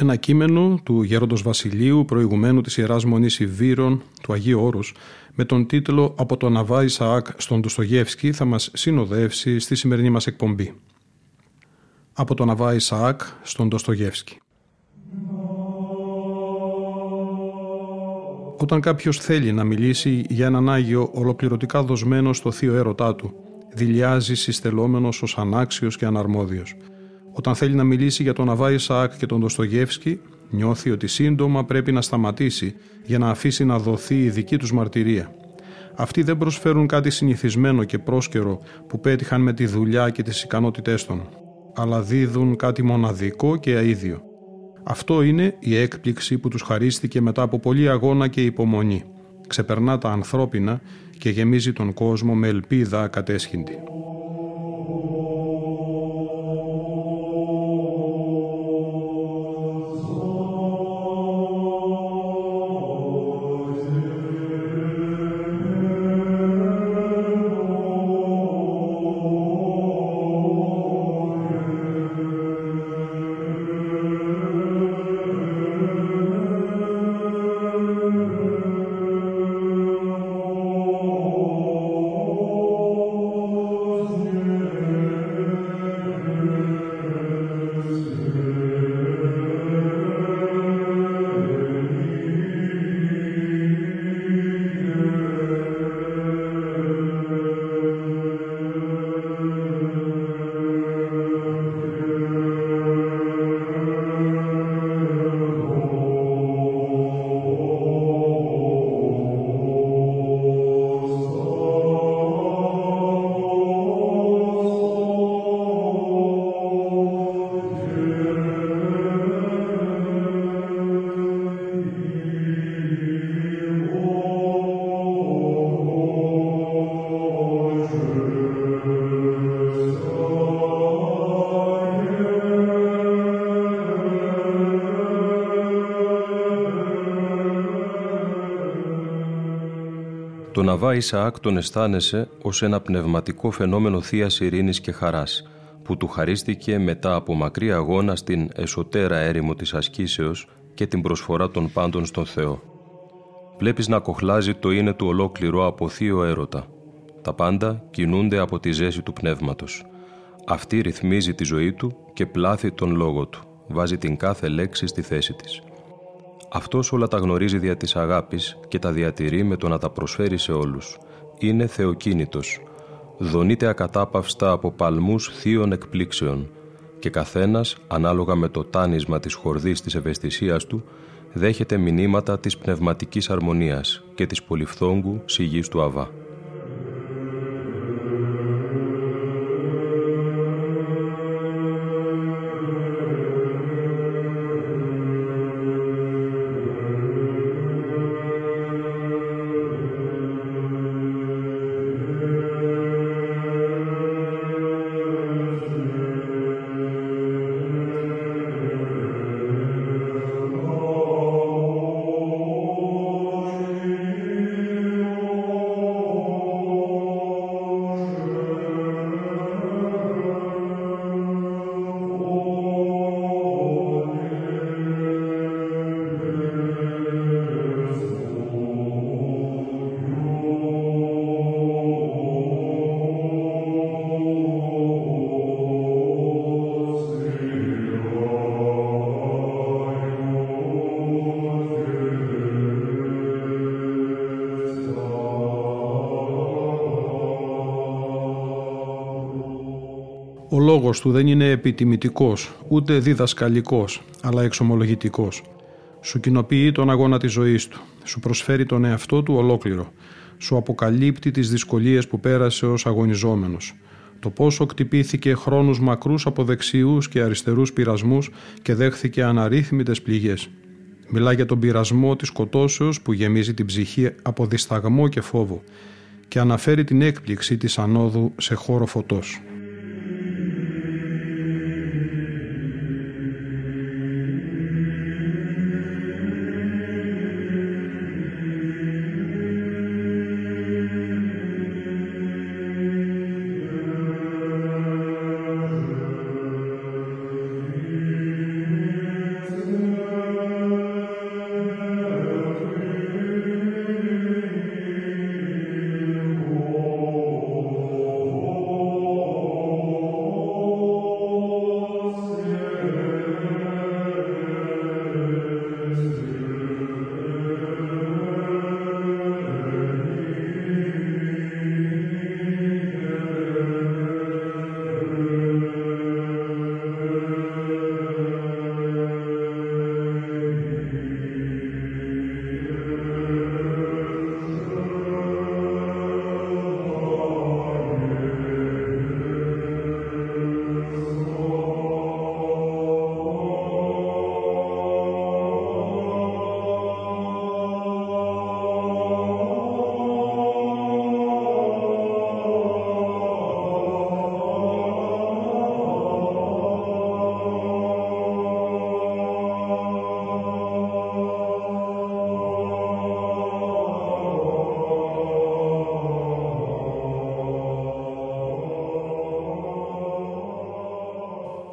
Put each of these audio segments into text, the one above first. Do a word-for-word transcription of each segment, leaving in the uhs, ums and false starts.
Ένα κείμενο του Γέροντος Βασιλείου, προηγουμένου της Ιεράς Μονής Ιβήρων, του Αγίου Όρους, με τον τίτλο «Από τον Αββά Ισαάκ στον Ντοστογιέφσκι» θα μας συνοδεύσει στη σημερινή μας εκπομπή. Από τον Αββά Ισαάκ στον Ντοστογιέφσκι. Όταν κάποιος θέλει να μιλήσει για έναν Άγιο ολοκληρωτικά δοσμένο στο θείο έρωτά του, δειλιάζει συστελόμενος ως ανάξιος και αναρμόδιος. Όταν θέλει να μιλήσει για τον Αββά Ισαάκ και τον Ντοστογιέφσκι, νιώθει ότι σύντομα πρέπει να σταματήσει για να αφήσει να δοθεί η δική τους μαρτυρία. Αυτοί δεν προσφέρουν κάτι συνηθισμένο και πρόσκαιρο που πέτυχαν με τη δουλειά και τις ικανότητές των, αλλά δίδουν κάτι μοναδικό και αίδιο. Αυτό είναι η έκπληξη που τους χαρίστηκε μετά από πολλή αγώνα και υπομονή. Ξεπερνά τα ανθρώπινα και γεμίζει τον κόσμο με ελπίδα ακατέσχυντη. Τον Αββά Ισαάκ τον αισθάνεσαι ως ένα πνευματικό φαινόμενο θείας ειρήνης και χαράς, που του χαρίστηκε μετά από μακρύ αγώνα στην εσωτέρα έρημο της ασκήσεως και την προσφορά των πάντων στον Θεό. Βλέπεις να κοχλάζει το είναι του ολόκληρο από θείο έρωτα. Τα πάντα κινούνται από τη ζέση του πνεύματος. Αυτή ρυθμίζει τη ζωή του και πλάθει τον λόγο του, βάζει την κάθε λέξη στη θέση της. Αυτός όλα τα γνωρίζει δια της αγάπης και τα διατηρεί με το να τα προσφέρει σε όλους. Είναι θεοκίνητος. Δονείται ακατάπαυστα από παλμούς θείων εκπλήξεων και καθένας, ανάλογα με το τάνισμα της χορδής της ευαισθησίας του, δέχεται μηνύματα της πνευματικής αρμονίας και της πολυφθόγκου σιγής του Αββά. Oh Ο λόγος του δεν είναι επιτιμητικός, ούτε διδασκαλικός, αλλά εξομολογητικός. Σου κοινοποιεί τον αγώνα της ζωής του, σου προσφέρει τον εαυτό του ολόκληρο, σου αποκαλύπτει τις δυσκολίες που πέρασε ως αγωνιζόμενος, το πόσο κτυπήθηκε χρόνους μακρούς από δεξιούς και αριστερούς πειρασμούς και δέχθηκε αναρρύθμιτες πληγές. Μιλά για τον πειρασμό της σκοτώσεως που γεμίζει την ψυχή από δισταγμό και φόβο και αναφέρει την έκπληξη της ανόδου σε χώρο φωτός.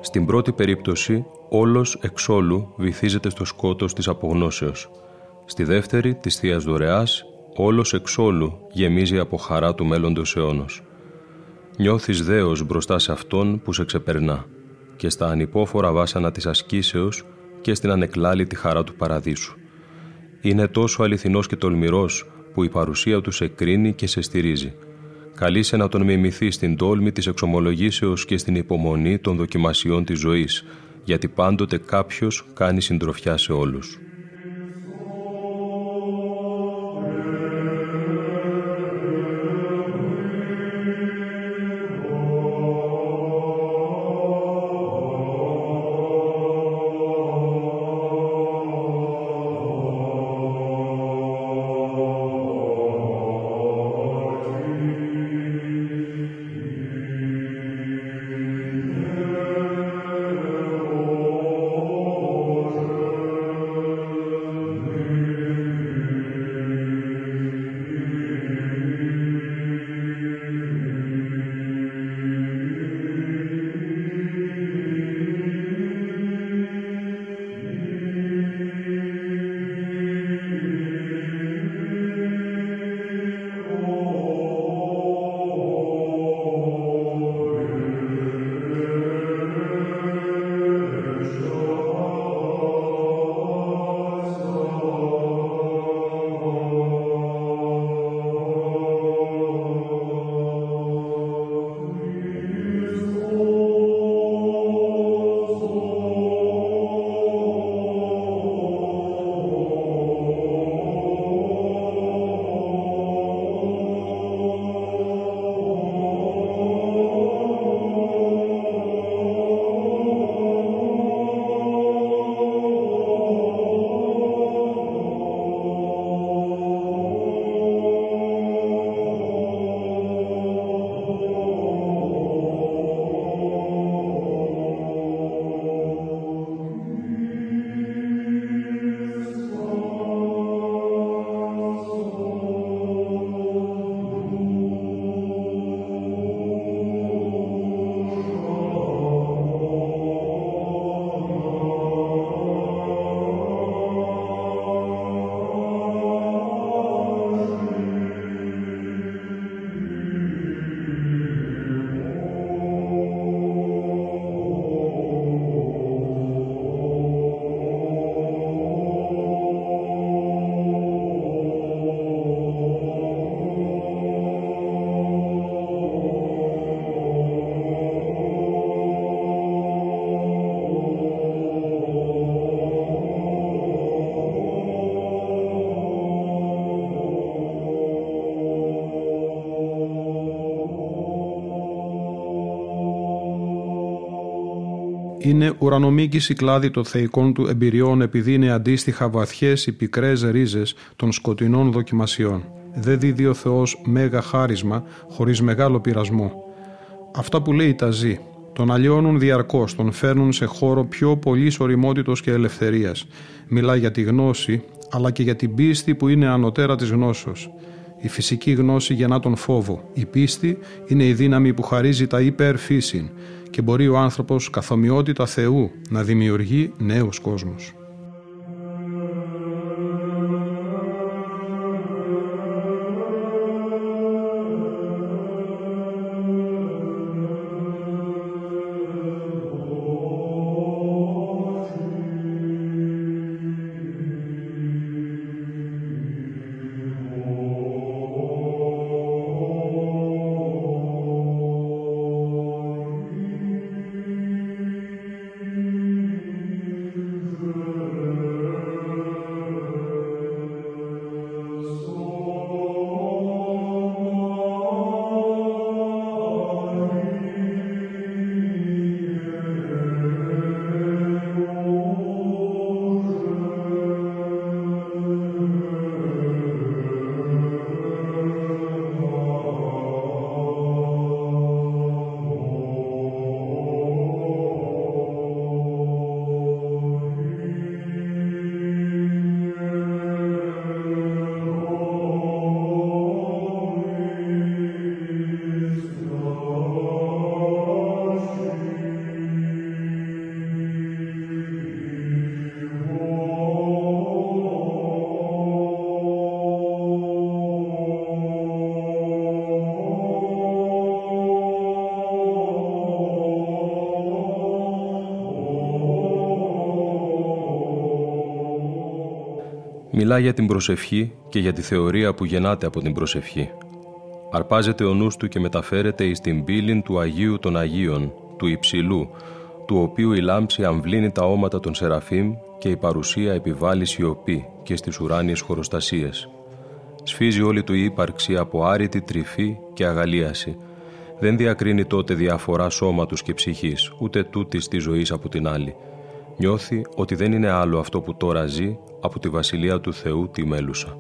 Στην πρώτη περίπτωση, όλος εξόλου βυθίζεται στο σκότος της απογνώσεως. Στη δεύτερη, της Θείας Δωρεάς, όλος εξόλου γεμίζει από χαρά του μέλλοντος αιώνος. Νιώθεις δέος μπροστά σε Αυτόν που σε ξεπερνά και στα ανυπόφορα βάσανα της ασκήσεως και στην ανεκλάλητη χαρά του παραδείσου. Είναι τόσο αληθινός και τολμηρός που η παρουσία του σε κρίνει και σε στηρίζει. Καλείσαι να τον μιμηθεί στην τόλμη της εξομολογήσεως και στην υπομονή των δοκιμασιών της ζωής, γιατί πάντοτε κάποιος κάνει συντροφιά σε όλους. Είναι ουρανομήκης η κλάδη των θεϊκών του εμπειριών, επειδή είναι αντίστοιχα βαθιές οι πικρές ρίζες των σκοτεινών δοκιμασιών. Δεν δίδει ο Θεός μέγα χάρισμα χωρίς μεγάλο πειρασμό. Αυτά που λέει τα ζει. Τον αλλοιώνουν διαρκώς, τον φέρνουν σε χώρο πιο πολύς οριμότητος και ελευθερίας. Μιλά για τη γνώση, αλλά και για την πίστη που είναι ανωτέρα της γνώσεως. Η φυσική γνώση γεννά τον φόβο. Η πίστη είναι η δύναμη που χαρίζει τα υπερφύσιν και μπορεί ο άνθρωπος καθ' ομοιότητα Θεού να δημιουργεί νέους κόσμους. Μιλά για την προσευχή και για τη θεωρία που γεννάται από την προσευχή. Αρπάζεται ο νους του και μεταφέρεται εις την πύλην του Αγίου των Αγίων, του Υψηλού, του οποίου η λάμψη αμβλύνει τα ώματα των Σεραφείμ και η παρουσία επιβάλλει σιωπή και στις ουράνιες χοροστασίες. Σφίζει όλη του η ύπαρξη από άρρητη τρυφή και αγαλίαση. Δεν διακρίνει τότε διαφορά σώματος και ψυχής, ούτε τούτης της ζωής από την άλλη. Νιώθει ότι δεν είναι άλλο αυτό που τώρα ζει από τη Βασιλεία του Θεού τη μέλουσα.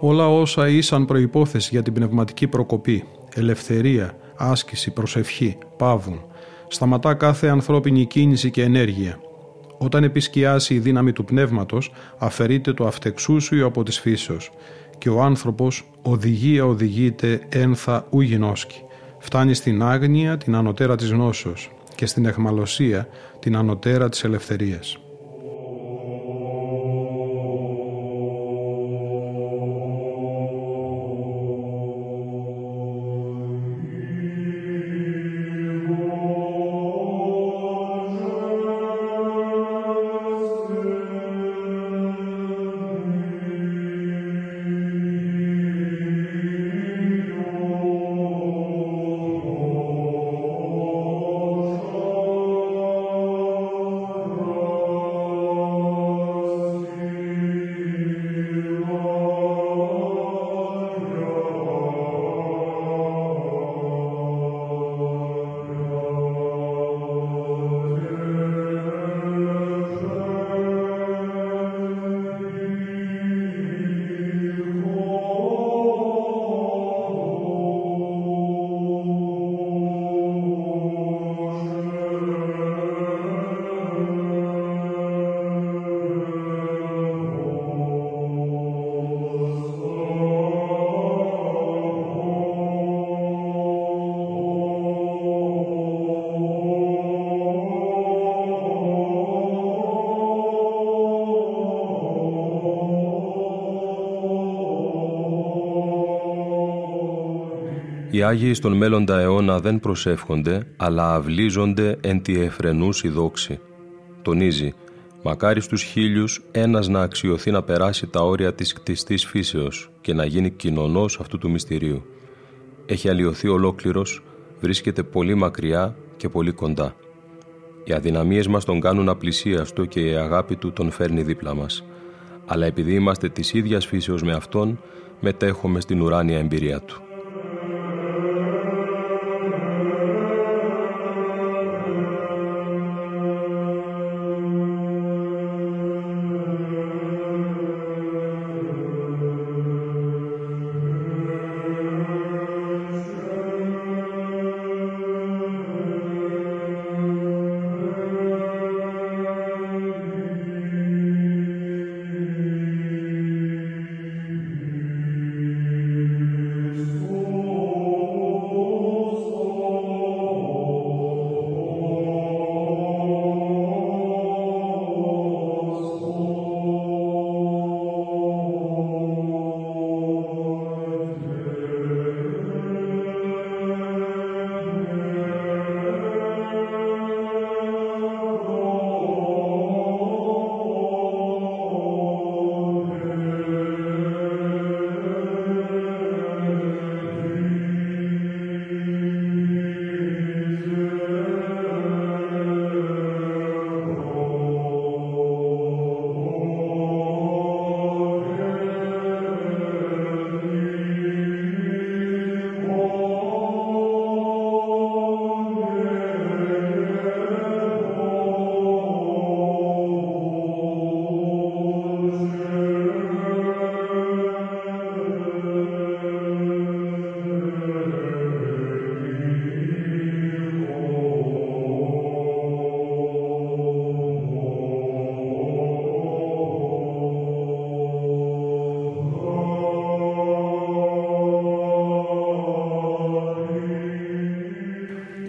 Όλα όσα ήσαν προϋπόθεση για την πνευματική προκοπή, ελευθερία, άσκηση, προσευχή, παύουν, σταματά κάθε ανθρώπινη κίνηση και ενέργεια. Όταν επισκιάσει η δύναμη του πνεύματος, αφαιρείται το αυτεξούσιο από της φύσεως και ο άνθρωπος οδηγία οδηγείται ένθα ουγινόσκι. Φτάνει στην άγνοια, την ανωτέρα της γνώσεως και στην αιχμαλωσία, την ανωτέρα της ελευθερίας. Oh Οι Άγιοι στον μέλλοντα αιώνα δεν προσεύχονται, αλλά αυλίζονται εν τη εφρενούση δόξη. Τονίζει, μακάρι στους χίλιους ένας να αξιωθεί να περάσει τα όρια της κτιστής φύσεως και να γίνει κοινωνός αυτού του μυστηρίου. Έχει αλλοιωθεί ολόκληρος, βρίσκεται πολύ μακριά και πολύ κοντά. Οι αδυναμίες μας τον κάνουν απλησίαστο και η αγάπη του τον φέρνει δίπλα μας. Αλλά επειδή είμαστε της ίδιας φύσεως με αυτόν, μετέχουμε στην ουράνια εμπειρία του.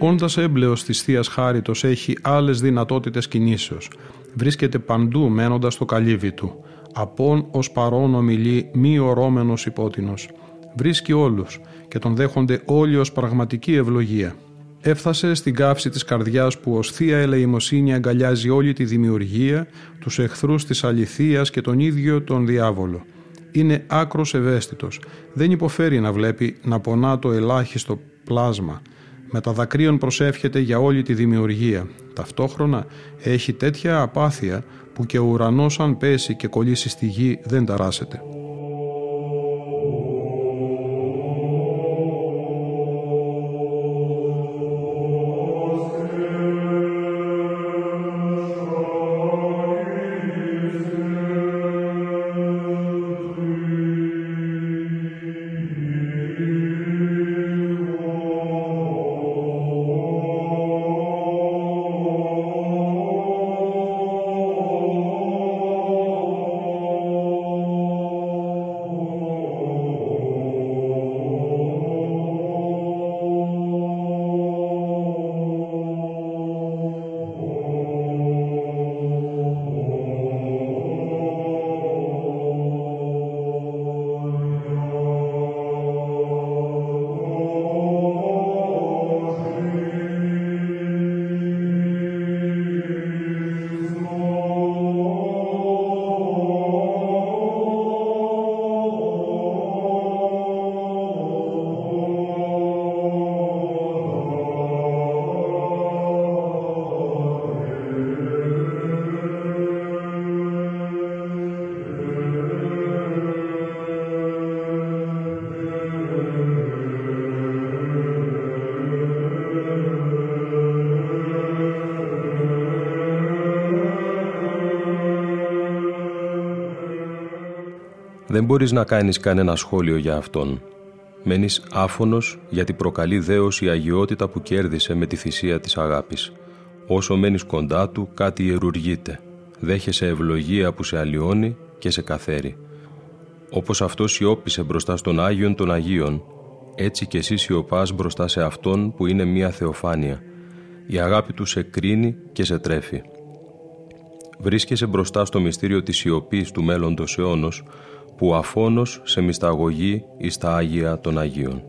Όντας έμπλεος της Θείας Χάριτος έχει άλλες δυνατότητες κινήσεως. Βρίσκεται παντού μένοντας το καλύβι του. Απόν ως παρόν ομιλεί μη ορώμενος υπότινος. Βρίσκει όλους και τον δέχονται όλοι ως πραγματική ευλογία. Έφτασε στην καύση της καρδιάς που ως Θεία Ελεημοσύνη αγκαλιάζει όλη τη δημιουργία, τους εχθρούς της αληθείας και τον ίδιο τον διάβολο. Είναι άκρος ευαίσθητος. Δεν υποφέρει να βλέπει να πονά το ελάχιστο πλάσμα. Με τα δακρύων προσεύχεται για όλη τη δημιουργία. Ταυτόχρονα έχει τέτοια απάθεια που και ο ουρανός αν πέσει και κολλήσει στη γη δεν ταράσεται. Δεν μπορείς να κάνεις κανένα σχόλιο για αυτόν. Μένεις άφωνος γιατί προκαλεί δέος η αγιότητα που κέρδισε με τη θυσία της αγάπης. Όσο μένεις κοντά του, κάτι ιερουργείται. Δέχεσαι ευλογία που σε αλλοιώνει και σε καθαίρει. Όπως αυτός σιώπησε μπροστά στον Άγιον των Αγίων, έτσι κι εσύ σιωπάς μπροστά σε αυτόν που είναι μια θεοφάνεια. Η αγάπη του σε κρίνει και σε τρέφει. Βρίσκεσαι μπροστά στο μυστήριο της σιωπής του μέλλοντος αιώνος, που αφώνος σε μυσταγωγεί εις τα Άγια των Αγίων.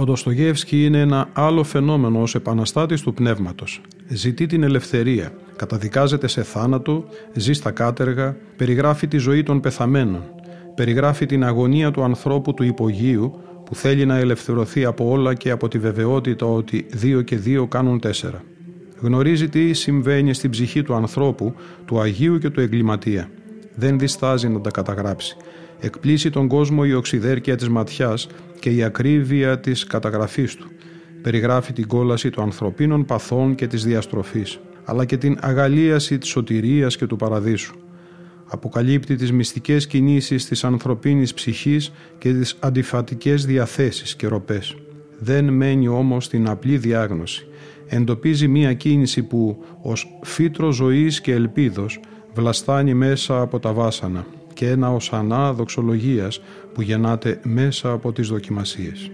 Ο Ντοστογιέφσκι είναι ένα άλλο φαινόμενο ως επαναστάτης του πνεύματος. Ζητεί την ελευθερία, καταδικάζεται σε θάνατο, ζει στα κάτεργα, περιγράφει τη ζωή των πεθαμένων, περιγράφει την αγωνία του ανθρώπου του υπογείου που θέλει να ελευθερωθεί από όλα και από τη βεβαιότητα ότι δύο και δύο κάνουν τέσσερα. Γνωρίζει τι συμβαίνει στην ψυχή του ανθρώπου, του Αγίου και του εγκληματία. Δεν διστάζει να τα καταγράψει. Εκπλήσει τον κόσμο η οξυδέρκεια της ματιάς και η ακρίβεια της καταγραφής του. Περιγράφει την κόλαση των ανθρωπίνων παθών και της διαστροφής, αλλά και την αγαλίαση της σωτηρίας και του παραδείσου. Αποκαλύπτει τις μυστικές κινήσεις της ανθρωπίνης ψυχής και τις αντιφατικές διαθέσεις και ροπές. Δεν μένει όμως στην απλή διάγνωση. Εντοπίζει μία κίνηση που, ως φύτρο ζωής και ελπίδος, βλαστάνει μέσα από τα βάσανα και ένα οσανά δοξολογίας που γεννάται μέσα από τις δοκιμασίες.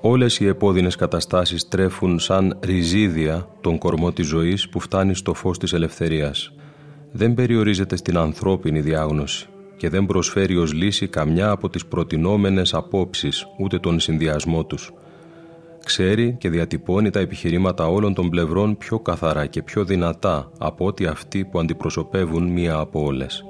Όλες οι επώδυνες καταστάσεις τρέφουν σαν ριζίδια τον κορμό της ζωής που φτάνει στο φως της ελευθερίας. Δεν περιορίζεται στην ανθρώπινη διάγνωση και δεν προσφέρει ως λύση καμιά από τις προτινόμενες απόψεις ούτε τον συνδυασμό τους. Ξέρει και διατυπώνει τα επιχειρήματα όλων των πλευρών πιο καθαρά και πιο δυνατά από ό,τι αυτοί που αντιπροσωπεύουν μία από όλες.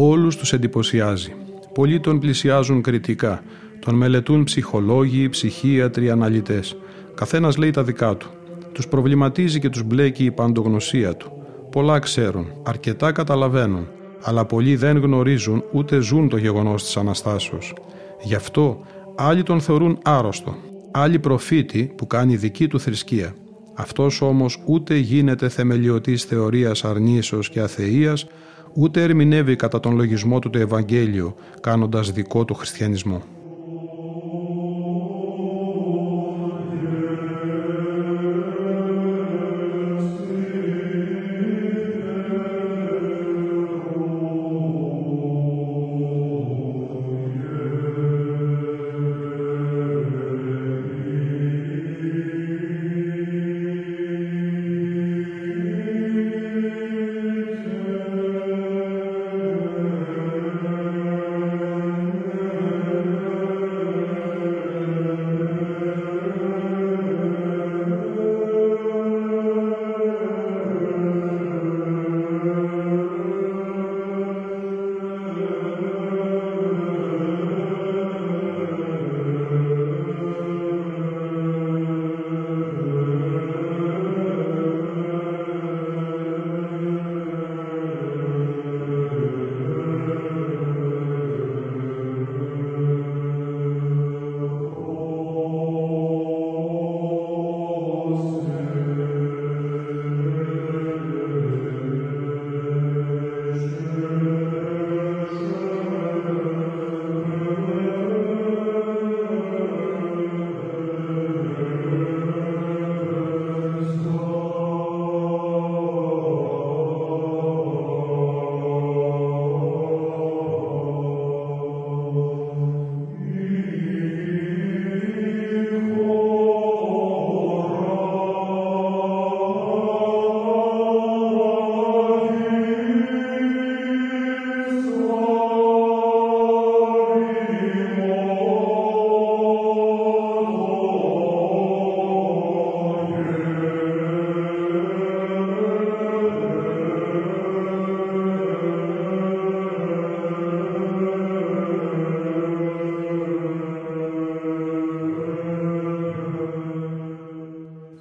όλους τους εντυπωσιάζει. Πολλοί τον πλησιάζουν κριτικά, τον μελετούν ψυχολόγοι, ψυχίατροι, αναλυτές. Καθένας λέει τα δικά του. Τους προβληματίζει και τους μπλέκει η παντογνωσία του. Πολλά ξέρουν, αρκετά καταλαβαίνουν, αλλά πολλοί δεν γνωρίζουν ούτε ζουν το γεγονός της Αναστάσεως. Γι' αυτό άλλοι τον θεωρούν άρρωστο, άλλοι προφήτη που κάνει δική του θρησκεία. Αυτός όμως ούτε γίνεται θεμελιωτής θεωρίας αρνήσεως και αθείας, ούτε ερμηνεύει κατά τον λογισμό του το Ευαγγέλιο, κάνοντας δικό του χριστιανισμό.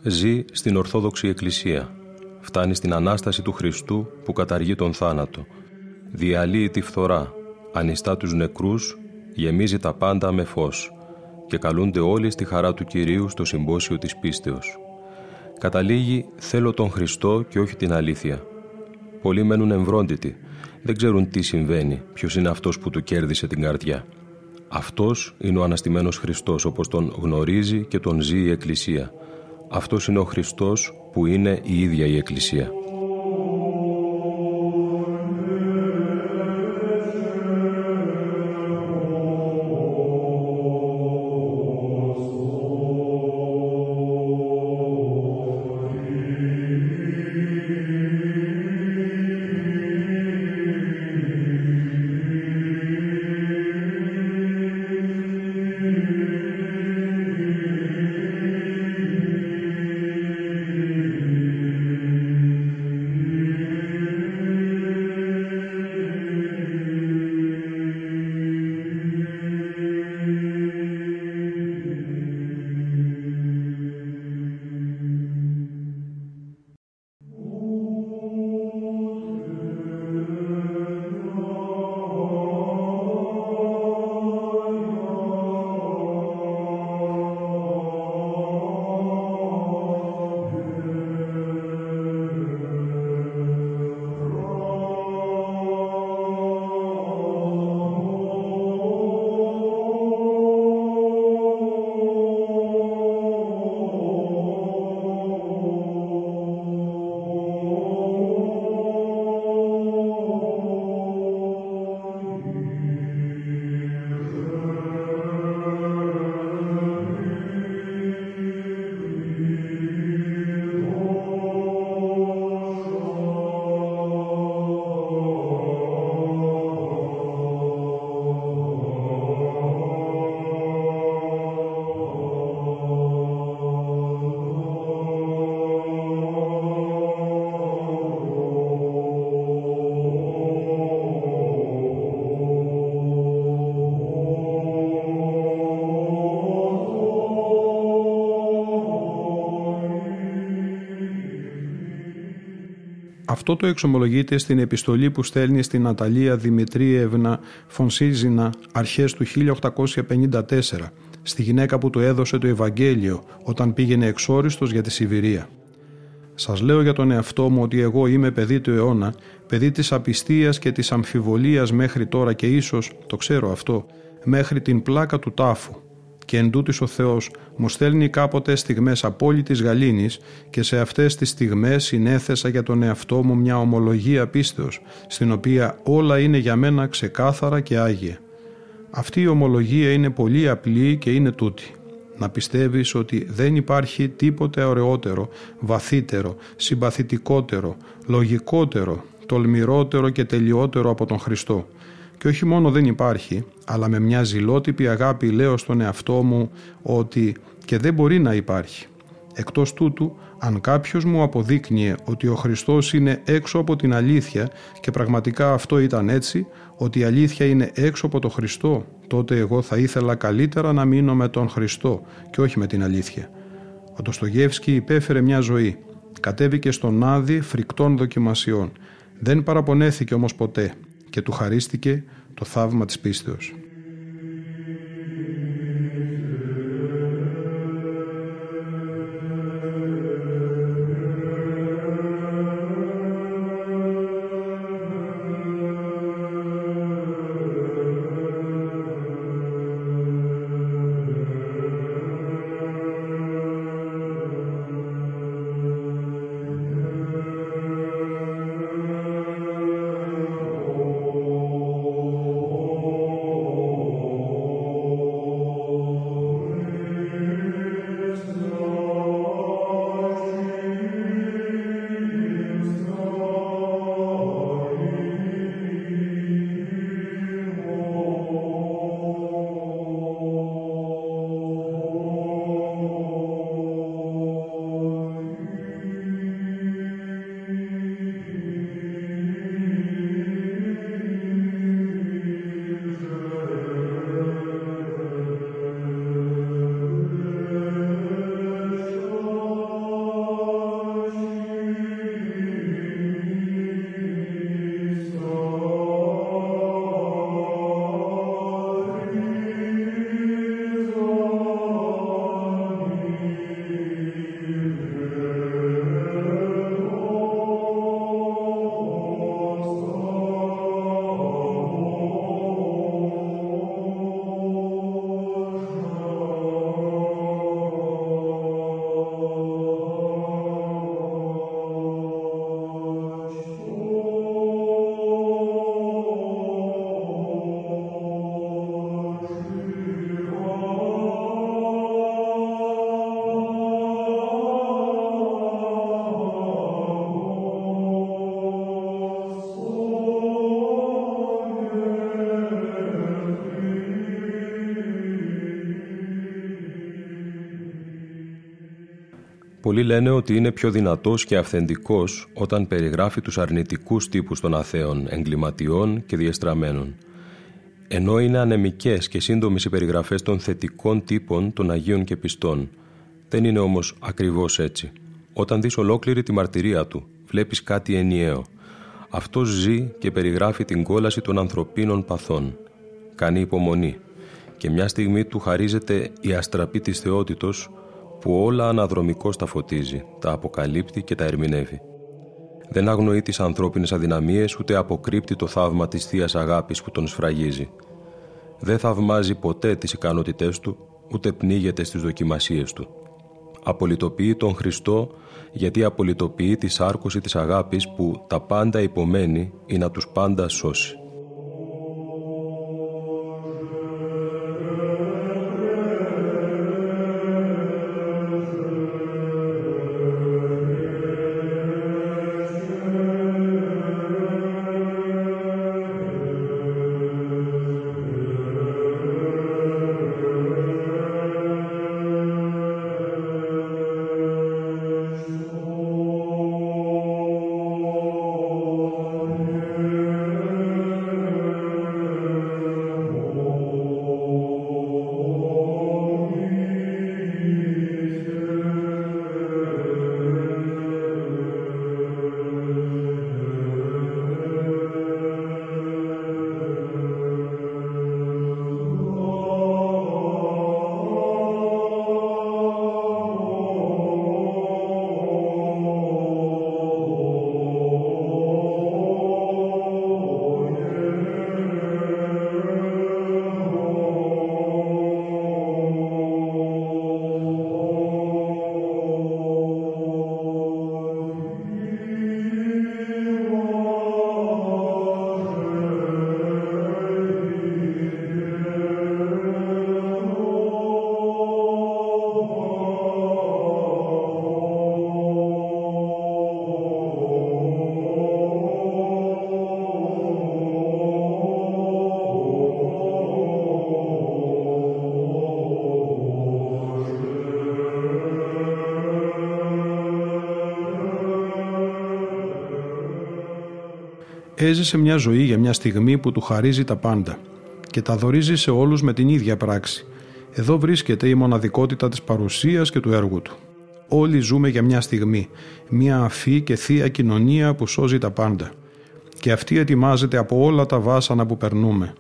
Ζει στην Ορθόδοξη Εκκλησία, φτάνει στην Ανάσταση του Χριστού που καταργεί τον θάνατο, διαλύει τη φθορά, ανιστά τους νεκρούς, γεμίζει τα πάντα με φως και καλούνται όλοι στη χαρά του Κυρίου στο συμπόσιο της πίστεως. Καταλήγει «θέλω τον Χριστό και όχι την αλήθεια». Πολλοί μένουν εμβρόντιτοι, δεν ξέρουν τι συμβαίνει, ποιος είναι αυτός που του κέρδισε την καρδιά. Αυτός είναι ο Αναστημένος Χριστός όπως τον γνωρίζει και τον ζει η Εκκλησία. Αυτός είναι ο Χριστός που είναι η ίδια η Εκκλησία. Αυτό το εξομολογείται στην επιστολή που στέλνει στην Ατάλεια Δημητριέβνα Φονσίζινα αρχές του χίλια οκτακόσια πενήντα τέσσερα στη γυναίκα που του έδωσε το Ευαγγέλιο όταν πήγαινε εξόριστος για τη Σιβηρία. «Σας λέω για τον εαυτό μου ότι εγώ είμαι παιδί του αιώνα, παιδί της απιστίας και της αμφιβολίας μέχρι τώρα και ίσως, το ξέρω αυτό, μέχρι την πλάκα του τάφου. Και εν τούτης ο Θεός μου στέλνει κάποτε στιγμές απόλυτης γαλήνης και σε αυτές τις στιγμές συνέθεσα για τον εαυτό μου μια ομολογία πίστεως, στην οποία όλα είναι για μένα ξεκάθαρα και άγια. Αυτή η ομολογία είναι πολύ απλή και είναι τούτη. Να πιστεύεις ότι δεν υπάρχει τίποτε ωραιότερο, βαθύτερο, συμπαθητικότερο, λογικότερο, τολμηρότερο και τελειότερο από τον Χριστό. Και όχι μόνο δεν υπάρχει, αλλά με μια ζηλότυπη αγάπη λέω στον εαυτό μου ότι και δεν μπορεί να υπάρχει. Εκτός τούτου, αν κάποιος μου αποδείκνυε ότι ο Χριστός είναι έξω από την αλήθεια και πραγματικά αυτό ήταν έτσι, ότι η αλήθεια είναι έξω από το Χριστό, τότε εγώ θα ήθελα καλύτερα να μείνω με τον Χριστό και όχι με την αλήθεια». Ο Ντοστογιέφσκι υπέφερε μια ζωή. Κατέβηκε στον άδη φρικτών δοκιμασιών. Δεν παραπονέθηκε όμως ποτέ και του χαρίστηκε το θαύμα της πίστεως. Πολλοί λένε ότι είναι πιο δυνατός και αυθεντικός όταν περιγράφει τους αρνητικούς τύπους των αθέων, εγκληματιών και διεστραμμένων. Ενώ είναι ανεμικές και σύντομες οι περιγραφές των θετικών τύπων των Αγίων και πιστών. Δεν είναι όμως ακριβώς έτσι. Όταν δεις ολόκληρη τη μαρτυρία του, βλέπεις κάτι ενιαίο. Αυτός ζει και περιγράφει την κόλαση των ανθρωπίνων παθών. Κάνει υπομονή. Και μια στιγμή του χαρίζεται η αστραπή της θεότητος, που όλα αναδρομικώς τα φωτίζει, τα αποκαλύπτει και τα ερμηνεύει. Δεν αγνοεί τις ανθρώπινες αδυναμίες, ούτε αποκρύπτει το θαύμα της θείας αγάπης που τον σφραγίζει. Δεν θαυμάζει ποτέ τις ικανότητές του, ούτε πνίγεται στις δοκιμασίες του. Απολυτοποιεί τον Χριστό, γιατί απολυτοποιεί τη σάρκωση της αγάπης που τα πάντα υπομένει ή να τους πάντα σώσει. έζησε μια ζωή για μια στιγμή που του χαρίζει τα πάντα και τα δωρίζει σε όλους με την ίδια πράξη. Εδώ βρίσκεται η μοναδικότητα της παρουσίας και του έργου του. Όλοι ζούμε για μια στιγμή, μια αφή και θεία κοινωνία που σώζει τα πάντα. Και αυτή ετοιμάζεται από όλα τα βάσανα που περνούμε.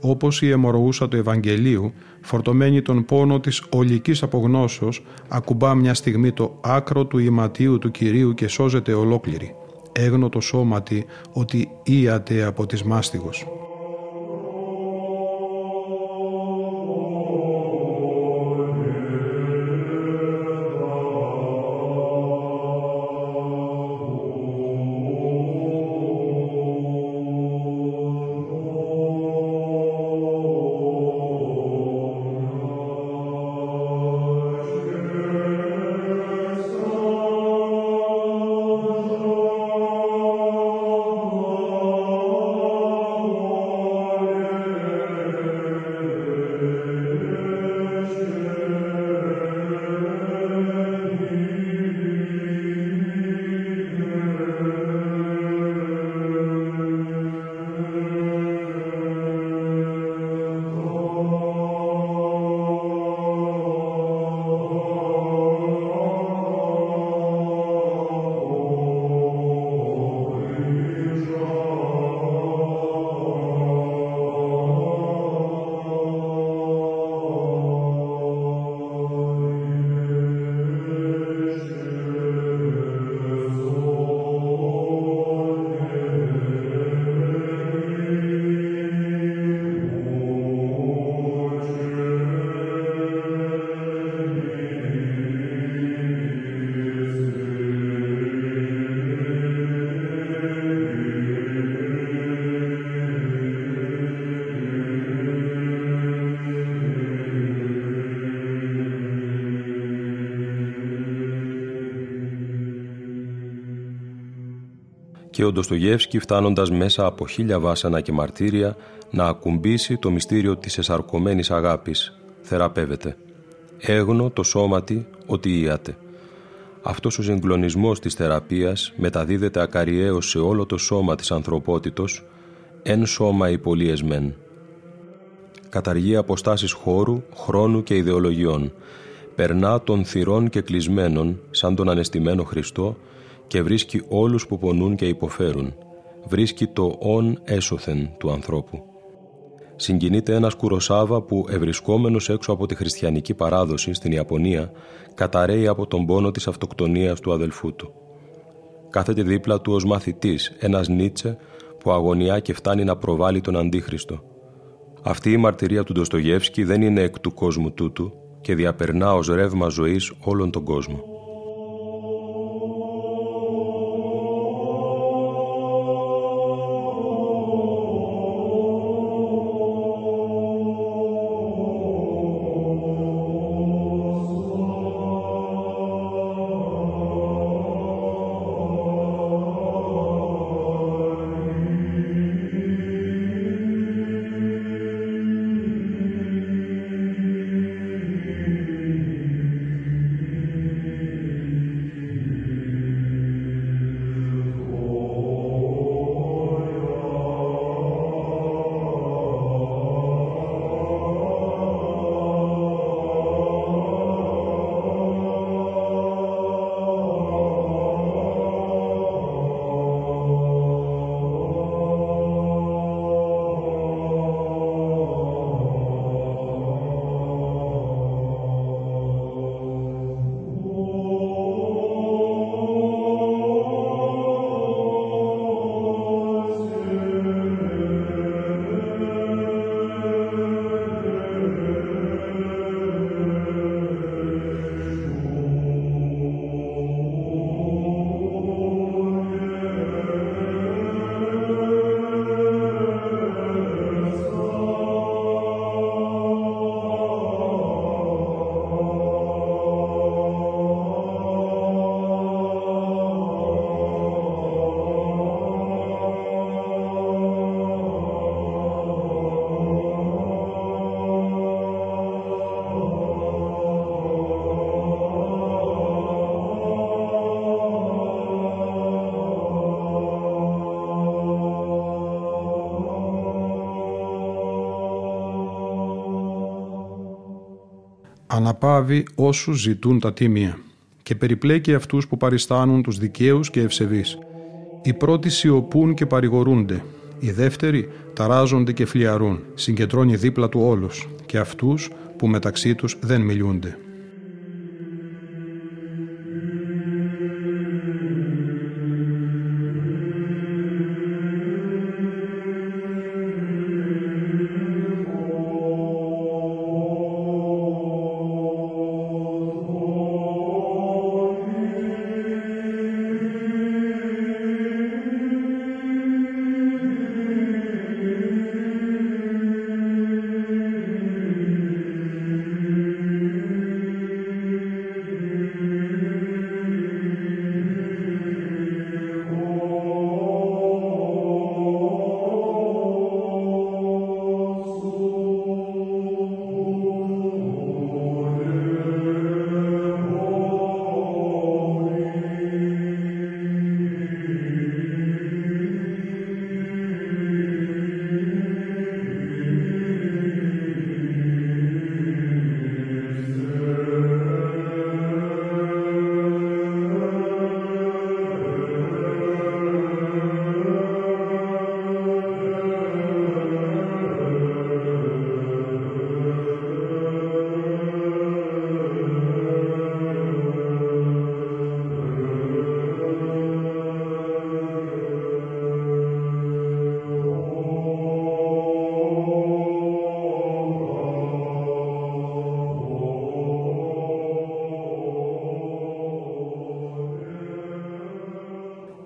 Όπως η αιμορροούσα του Ευαγγελίου, φορτωμένη τον πόνο της ολικής απογνώσεως, ακουμπά μια στιγμή το άκρο του ηματίου του Κυρίου και σώζεται ολόκληρη. Έγνωτο σώματι ότι ίατε από της μάστιγος. Και ο Ντοστογιέφσκι, φτάνοντας μέσα από χίλια βάσανα και μαρτύρια, να ακουμπήσει το μυστήριο της εσαρκωμένης αγάπης, θεραπεύεται. Έγνω το σώματι ότι ίατε. Αυτός ο συγκλονισμός της θεραπείας μεταδίδεται ακαριέως σε όλο το σώμα της ανθρωπότητος, εν σώμα υπολίες μεν. Καταργεί αποστάσεις χώρου, χρόνου και ιδεολογιών. Περνά των θυρών και κλεισμένων, σαν τον ανεστημένο Χριστό, και βρίσκει όλους που πονούν και υποφέρουν. Βρίσκει το «ον έσωθεν» του ανθρώπου. Συγκινείται ένας Κουροσάβα που, ευρισκόμενος έξω από τη χριστιανική παράδοση στην Ιαπωνία, καταραίει από τον πόνο της αυτοκτονίας του αδελφού του. Κάθεται δίπλα του ως μαθητής, ένας Νίτσε που αγωνιά και φτάνει να προβάλλει τον Αντίχριστο. Αυτή η μαρτυρία του Ντοστογιέφσκι δεν είναι εκ του κόσμου τούτου και διαπερνά ως ρεύμα ζωής όλον τον κόσμο. αναπαύει όσους ζητούν τα τίμια και περιπλέκει αυτούς που παριστάνουν τους δικαίους και ευσεβείς. Οι πρώτοι σιωπούν και παρηγορούνται, οι δεύτεροι ταράζονται και φλιαρούν, συγκεντρώνει δίπλα του όλους και αυτούς που μεταξύ τους δεν μιλούνται.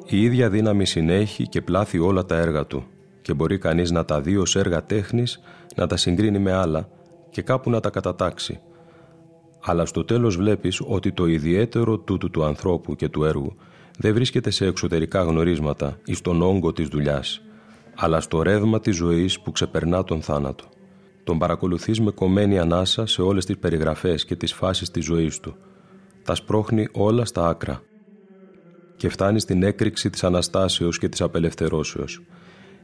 Η ίδια δύναμη συνέχει και πλάθει όλα τα έργα του και μπορεί κανείς να τα δει ως έργα τέχνης, να τα συγκρίνει με άλλα και κάπου να τα κατατάξει. Αλλά στο τέλος βλέπεις ότι το ιδιαίτερο τούτου του ανθρώπου και του έργου δεν βρίσκεται σε εξωτερικά γνωρίσματα ή στον όγκο της δουλειάς, αλλά στο ρεύμα της ζωής που ξεπερνά τον θάνατο. Τον παρακολουθείς με κομμένη ανάσα σε όλες τις περιγραφές και τις φάσεις της ζωής του. Τα σπρώχνει όλα στα άκρα και φτάνει στην έκρηξη της Αναστάσεως και της Απελευθερώσεως.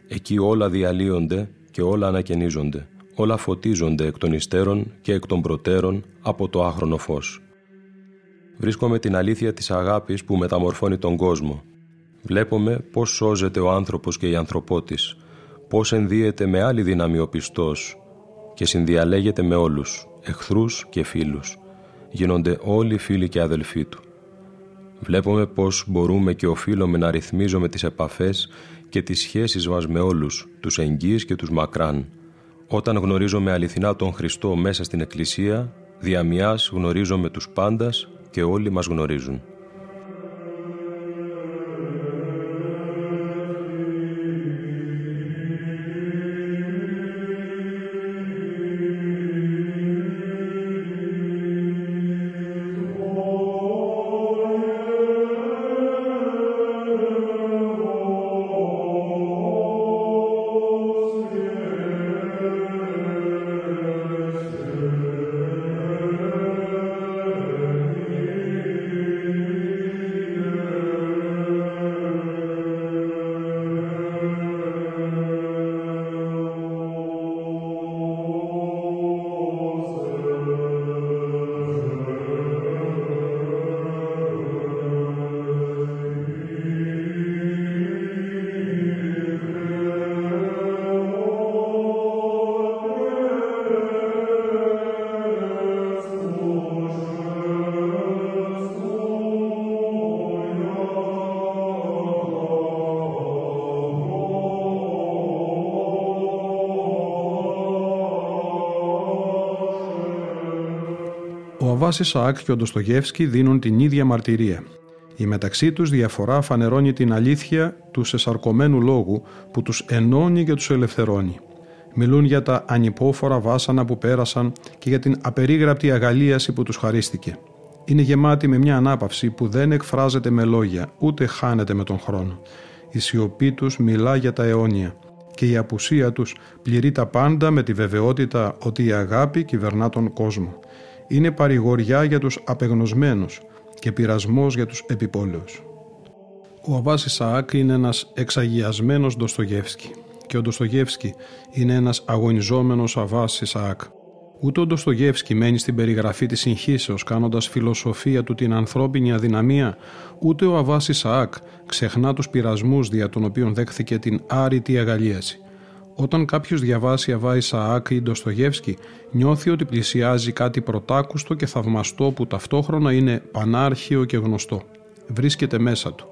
Εκεί όλα διαλύονται και όλα ανακαινίζονται. Όλα φωτίζονται εκ των υστέρων και εκ των προτέρων από το άχρονο φως. Βρίσκομαι την αλήθεια της αγάπης που μεταμορφώνει τον κόσμο. Βλέπουμε πώς σώζεται ο άνθρωπος και η ανθρωπότης, πώς ενδύεται με άλλη δύναμη ο πιστός και συνδιαλέγεται με όλους, εχθρούς και φίλους. Γίνονται όλοι φίλοι και αδελφοί του. Βλέπουμε πώς μπορούμε και οφείλουμε να ρυθμίζουμε τις επαφές και τις σχέσεις μας με όλους, τους εγγύς και τους μακράν. Όταν γνωρίζουμε αληθινά τον Χριστό μέσα στην Εκκλησία, διαμοιάς γνωρίζουμε τους πάντας και όλοι μας γνωρίζουν. Ο Αββά Ισαάκ και ο Ντοστογιέφσκι δίνουν την ίδια μαρτυρία. Η μεταξύ τους διαφορά φανερώνει την αλήθεια του σεσαρκωμένου λόγου που τους ενώνει και τους ελευθερώνει. Μιλούν για τα ανυπόφορα βάσανα που πέρασαν και για την απερίγραπτη αγαλίαση που τους χαρίστηκε. Είναι γεμάτοι με μια ανάπαυση που δεν εκφράζεται με λόγια, ούτε χάνεται με τον χρόνο. Η σιωπή τους μιλά για τα αιώνια και η απουσία τους πληρεί τα πάντα με τη βεβαιότητα ότι η αγάπη κυβερνά τον κόσμο. Είναι παρηγοριά για τους απεγνωσμένους και πειρασμός για τους επιπόλαιους. Ο Αββά Ισαάκ είναι ένας εξαγιασμένος Ντοστογιέφσκι και ο Ντοστογιέφσκι είναι ένας αγωνιζόμενος Αββά Ισαάκ. Ούτε ο Ντοστογιέφσκι μένει στην περιγραφή της συγχύσεως κάνοντας φιλοσοφία του την ανθρώπινη αδυναμία, ούτε ο Αββά Ισαάκ ξεχνά τους πειρασμούς δια των οποίων δέχθηκε την άρρητη αγαλίαση. Όταν κάποιος διαβάσει Αββά Ισαάκ ή Ντοστογιέφσκι, νιώθει ότι πλησιάζει κάτι πρωτάκουστο και θαυμαστό που ταυτόχρονα είναι πανάρχαιο και γνωστό. Βρίσκεται μέσα του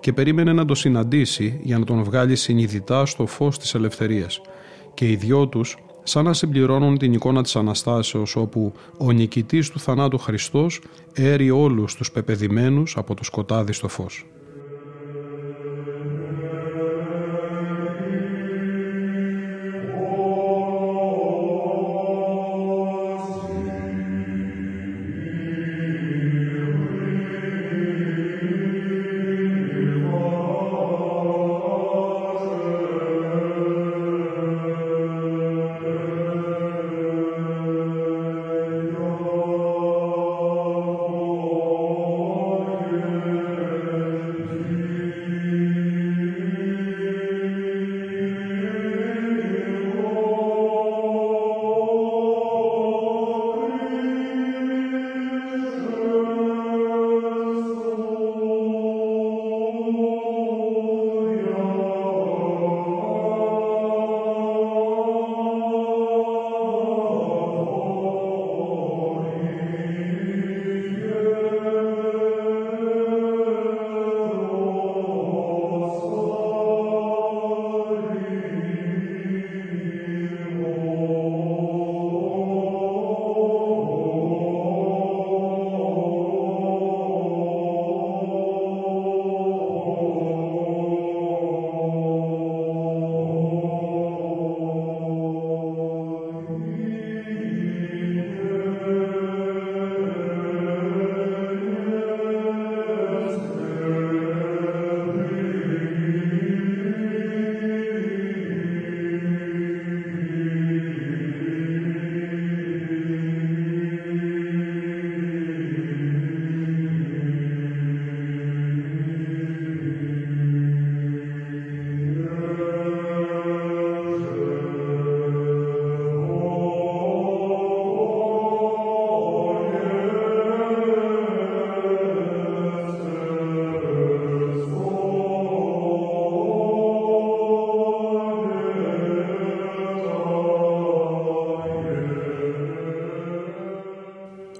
και περίμενε να το συναντήσει για να τον βγάλει συνειδητά στο φως της ελευθερίας. Και οι δυο τους, σαν να συμπληρώνουν την εικόνα της Αναστάσεως, όπου ο νικητής του θανάτου Χριστός έρει όλους τους πεπεδημένους από το σκοτάδι στο φως.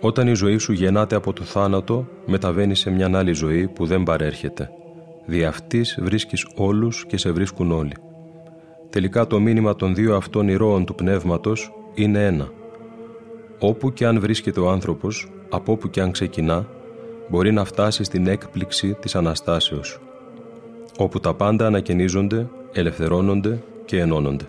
Όταν η ζωή σου γεννάται από το θάνατο, μεταβαίνει σε μιαν άλλη ζωή που δεν παρέρχεται. Δι' αυτής βρίσκεις όλους και σε βρίσκουν όλοι. Τελικά το μήνυμα των δύο αυτών ηρώων του πνεύματος είναι ένα. Όπου και αν βρίσκεται ο άνθρωπος, από όπου και αν ξεκινά, μπορεί να φτάσει στην έκπληξη της Αναστάσεως, όπου τα πάντα ανακαινίζονται, ελευθερώνονται και ενώνονται.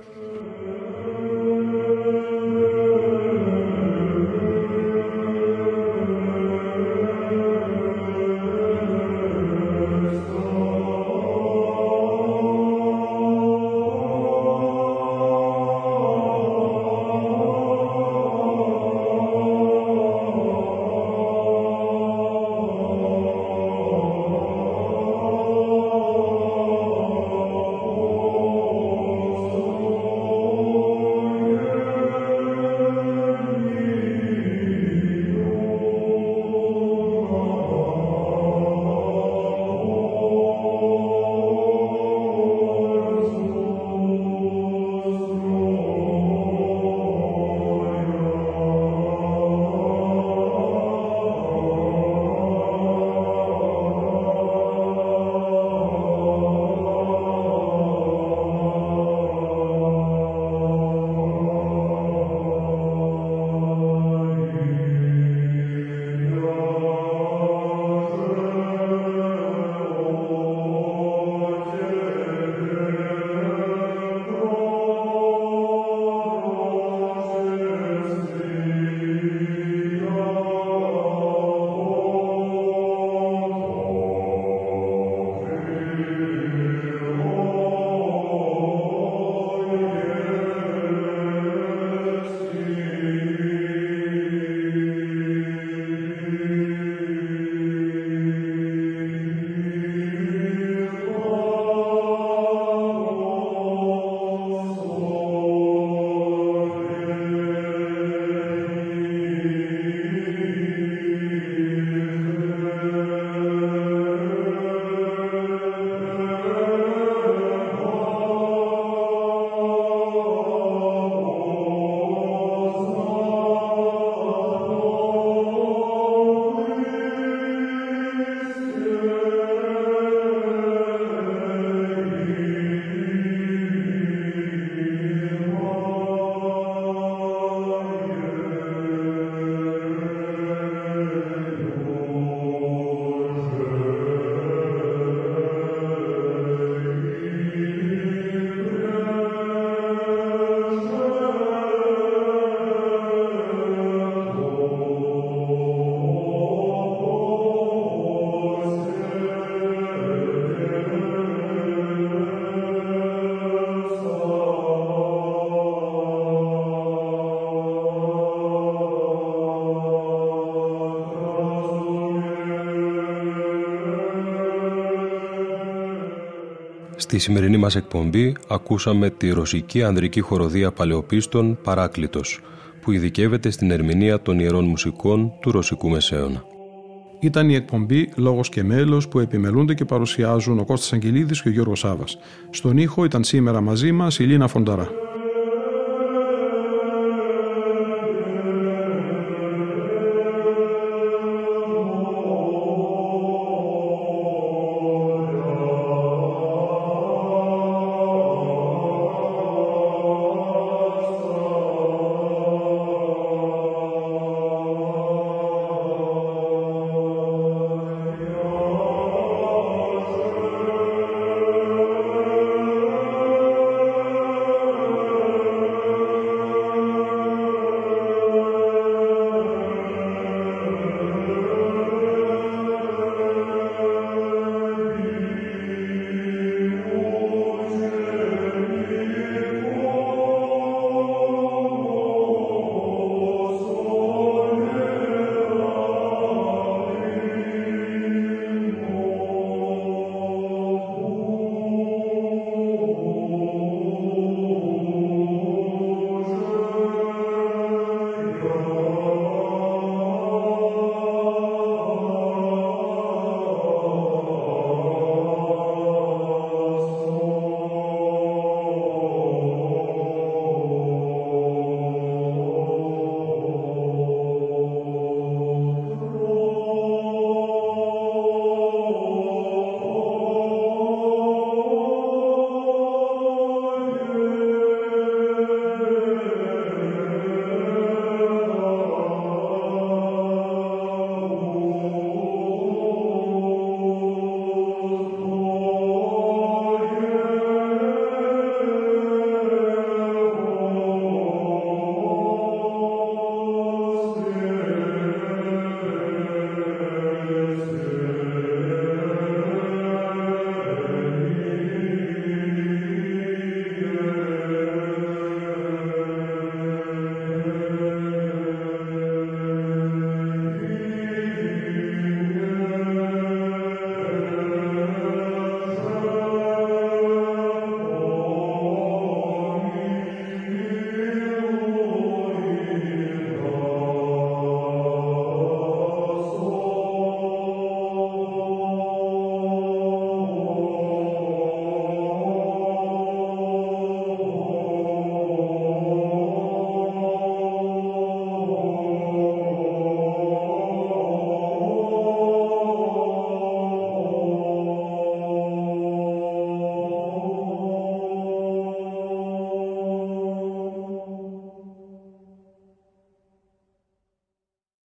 Στη σημερινή μας εκπομπή ακούσαμε τη ρωσική ανδρική χοροδία παλαιοπίστων «Παράκλητος», που ειδικεύεται στην ερμηνεία των ιερών μουσικών του ρωσικού μεσαίωνα. Ήταν η εκπομπή «Λόγος και μέλος» που επιμελούνται και παρουσιάζουν ο Κώστας Αγγελίδης και ο Γιώργος Σάββας. Στον ήχο ήταν σήμερα μαζί μας η Λίνα Φονταρά.